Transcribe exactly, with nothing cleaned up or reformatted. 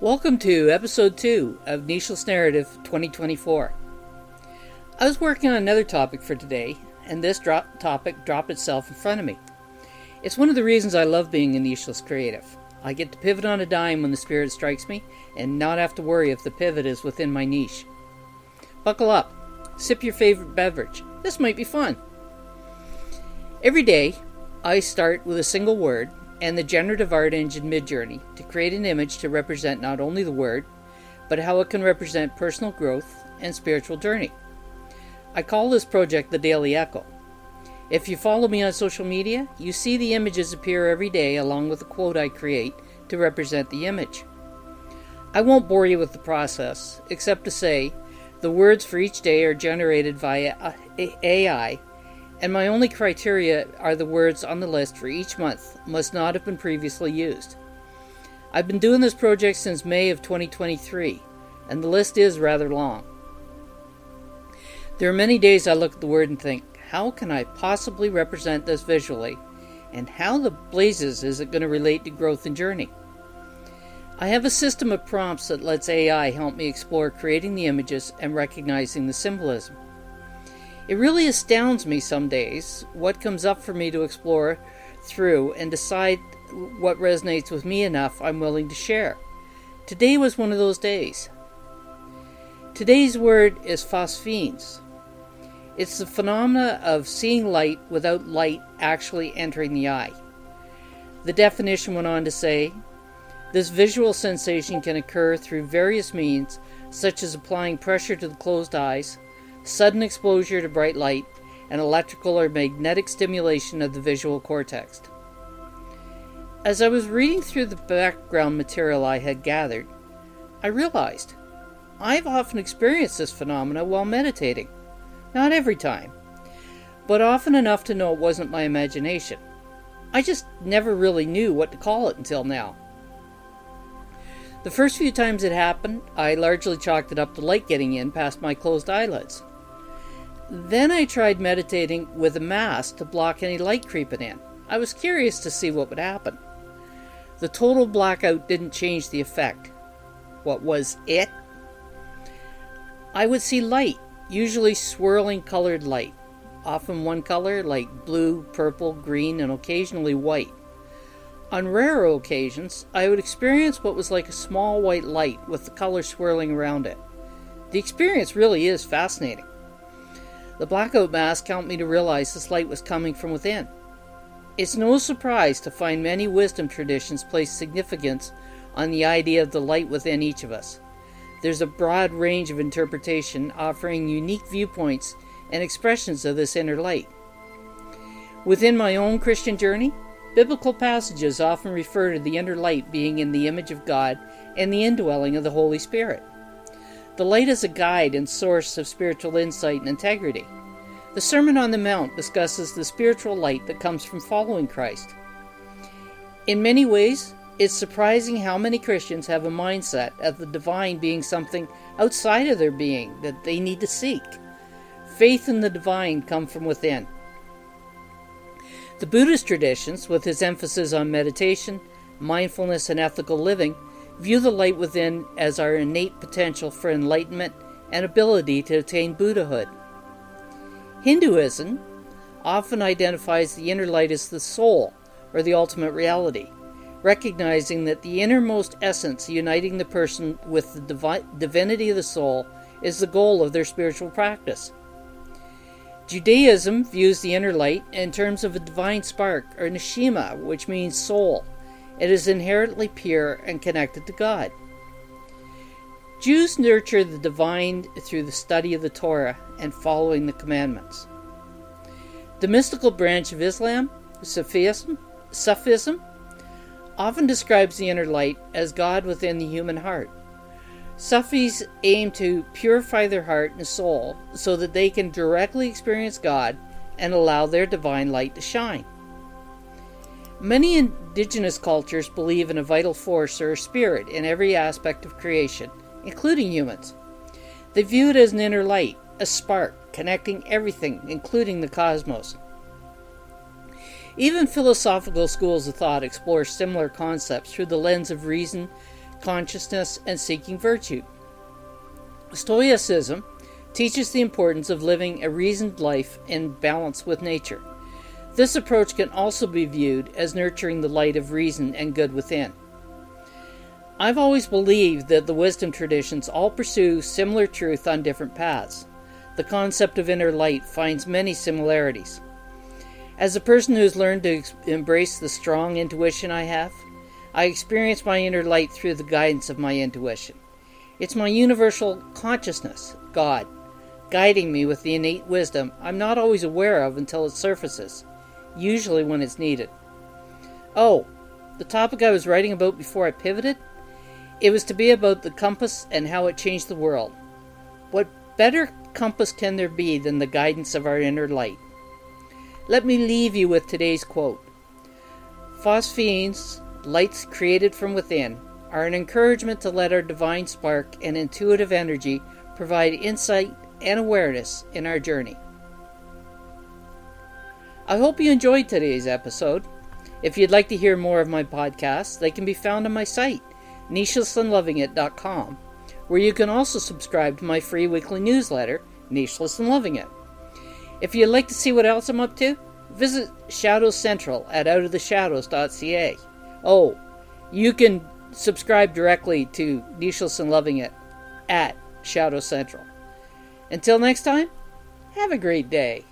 Welcome to Episode two of Nicheless Narrative twenty twenty-four. I was working on another topic for today, and this drop topic dropped itself in front of me. It's one of the reasons I love being a Nicheless creative. I get to pivot on a dime when the spirit strikes me, and not have to worry if the pivot is within my niche. Buckle up. Sip your favorite beverage. This might be fun. Every day, I start with a single word and the generative art engine Midjourney to create an image to represent not only the word, but how it can represent personal growth and spiritual journey. I call this project The Daily Echo. If you follow me on social media, you see the images appear every day along with the quote I create to represent the image. I won't bore you with the process, except to say the words for each day are generated via A I, and my only criteria are the words on the list for each month must not have been previously used. I've been doing this project since May of twenty twenty-three, and the list is rather long. There are many days I look at the word and think, how can I possibly represent this visually, and how the blazes is it going to relate to growth and journey? I have a system of prompts that lets A I help me explore creating the images and recognizing the symbolism. It really astounds me some days what comes up for me to explore through and decide what resonates with me enough I'm willing to share. Today was one of those days. Today's word is Phosphenes. It's the phenomena of seeing light without light actually entering the eye. The definition went on to say, this visual sensation can occur through various means, such as applying pressure to the closed eyes, sudden exposure to bright light, and electrical or magnetic stimulation of the visual cortex. As I was reading through the background material I had gathered, I realized I've often experienced this phenomena while meditating. Not every time, but often enough to know it wasn't my imagination. I just never really knew what to call it until now. The first few times it happened, I largely chalked it up to light getting in past my closed eyelids. Then I tried meditating with a mask to block any light creeping in. I was curious to see what would happen. The total blackout didn't change the effect. What was it? I would see light, usually swirling colored light, often one color like blue, purple, green, and occasionally white. On rarer occasions, I would experience what was like a small white light with the color swirling around it. The experience really is fascinating. The blackout mask helped me to realize this light was coming from within. It's no surprise to find many wisdom traditions place significance on the idea of the light within each of us. There's a broad range of interpretation offering unique viewpoints and expressions of this inner light. Within my own Christian journey, biblical passages often refer to the inner light being in the image of God and the indwelling of the Holy Spirit. The light is a guide and source of spiritual insight and integrity. The Sermon on the Mount discusses the spiritual light that comes from following Christ. In many ways, it's surprising how many Christians have a mindset of the divine being something outside of their being that they need to seek. Faith in the divine comes from within. The Buddhist traditions, with his emphasis on meditation, mindfulness, and ethical living, view the light within as our innate potential for enlightenment and ability to attain Buddhahood. Hinduism often identifies the inner light as the soul, or the ultimate reality, recognizing that the innermost essence uniting the person with the divi- divinity of the soul is the goal of their spiritual practice. Judaism views the inner light in terms of a divine spark, or Neshama, which means soul. It is inherently pure and connected to God. Jews nurture the divine through the study of the Torah and following the commandments. The mystical branch of Islam, Sufism, Sufism often describes the inner light as God within the human heart. Sufis aim to purify their heart and soul so that they can directly experience God and allow their divine light to shine. Many indigenous cultures believe in a vital force or spirit in every aspect of creation, including humans. They view it as an inner light, a spark, connecting everything, including the cosmos. Even philosophical schools of thought explore similar concepts through the lens of reason, consciousness, and seeking virtue. Stoicism teaches the importance of living a reasoned life in balance with nature. This approach can also be viewed as nurturing the light of reason and good within. I've always believed that the wisdom traditions all pursue similar truth on different paths. The concept of inner light finds many similarities. As a person who has learned to embrace the strong intuition I have, I experience my inner light through the guidance of my intuition. It's my universal consciousness, God, guiding me with the innate wisdom I'm not always aware of until it surfaces, usually when it's needed. Oh, the topic I was writing about before I pivoted? It was to be about the compass and how it changed the world. What better compass can there be than the guidance of our inner light? Let me leave you with today's quote. Phosphenes, lights created from within, are an encouragement to let our divine spark and intuitive energy provide insight and awareness in our journey. I hope you enjoyed today's episode. If you'd like to hear more of my podcasts, they can be found on my site, nicheless and loving it dot com, where you can also subscribe to my free weekly newsletter, Nicheless and Loving It. If you'd like to see what else I'm up to, visit Shadow Central at out of the shadows dot c a. Oh, you can subscribe directly to Nicheless and Loving It at Shadow Central. Until next time, have a great day.